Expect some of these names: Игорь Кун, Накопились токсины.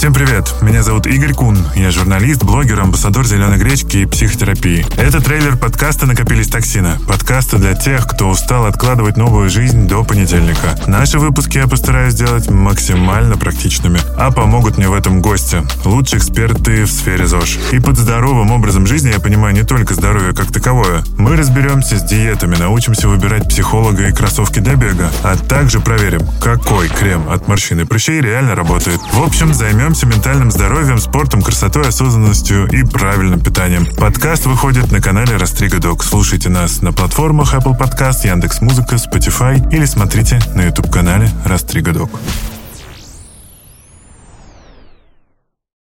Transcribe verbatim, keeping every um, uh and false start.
Всем привет! Меня зовут Игорь Кун. Я журналист, блогер, амбассадор зеленой гречки и психотерапии. Это трейлер подкаста «Накопились токсины». Подкаста для тех, кто устал откладывать новую жизнь до понедельника. Наши выпуски я постараюсь сделать максимально практичными. А помогут мне в этом гости. Лучшие эксперты в сфере ЗОЖ. И под здоровым образом жизни я понимаю не только здоровье как таковое. Мы разберемся с диетами, научимся выбирать психолога и кроссовки для бега. А также проверим, какой крем от морщин и прыщей реально работает. В общем, займемся ментальным здоровьем, спортом, красотой, осознанностью и правильным питанием. Подкаст выходит на канале Расстрига точка док. Слушайте нас на платформах Apple Podcast, Яндекс.Музыка, Spotify или смотрите на YouTube-канале Расстрига точка док.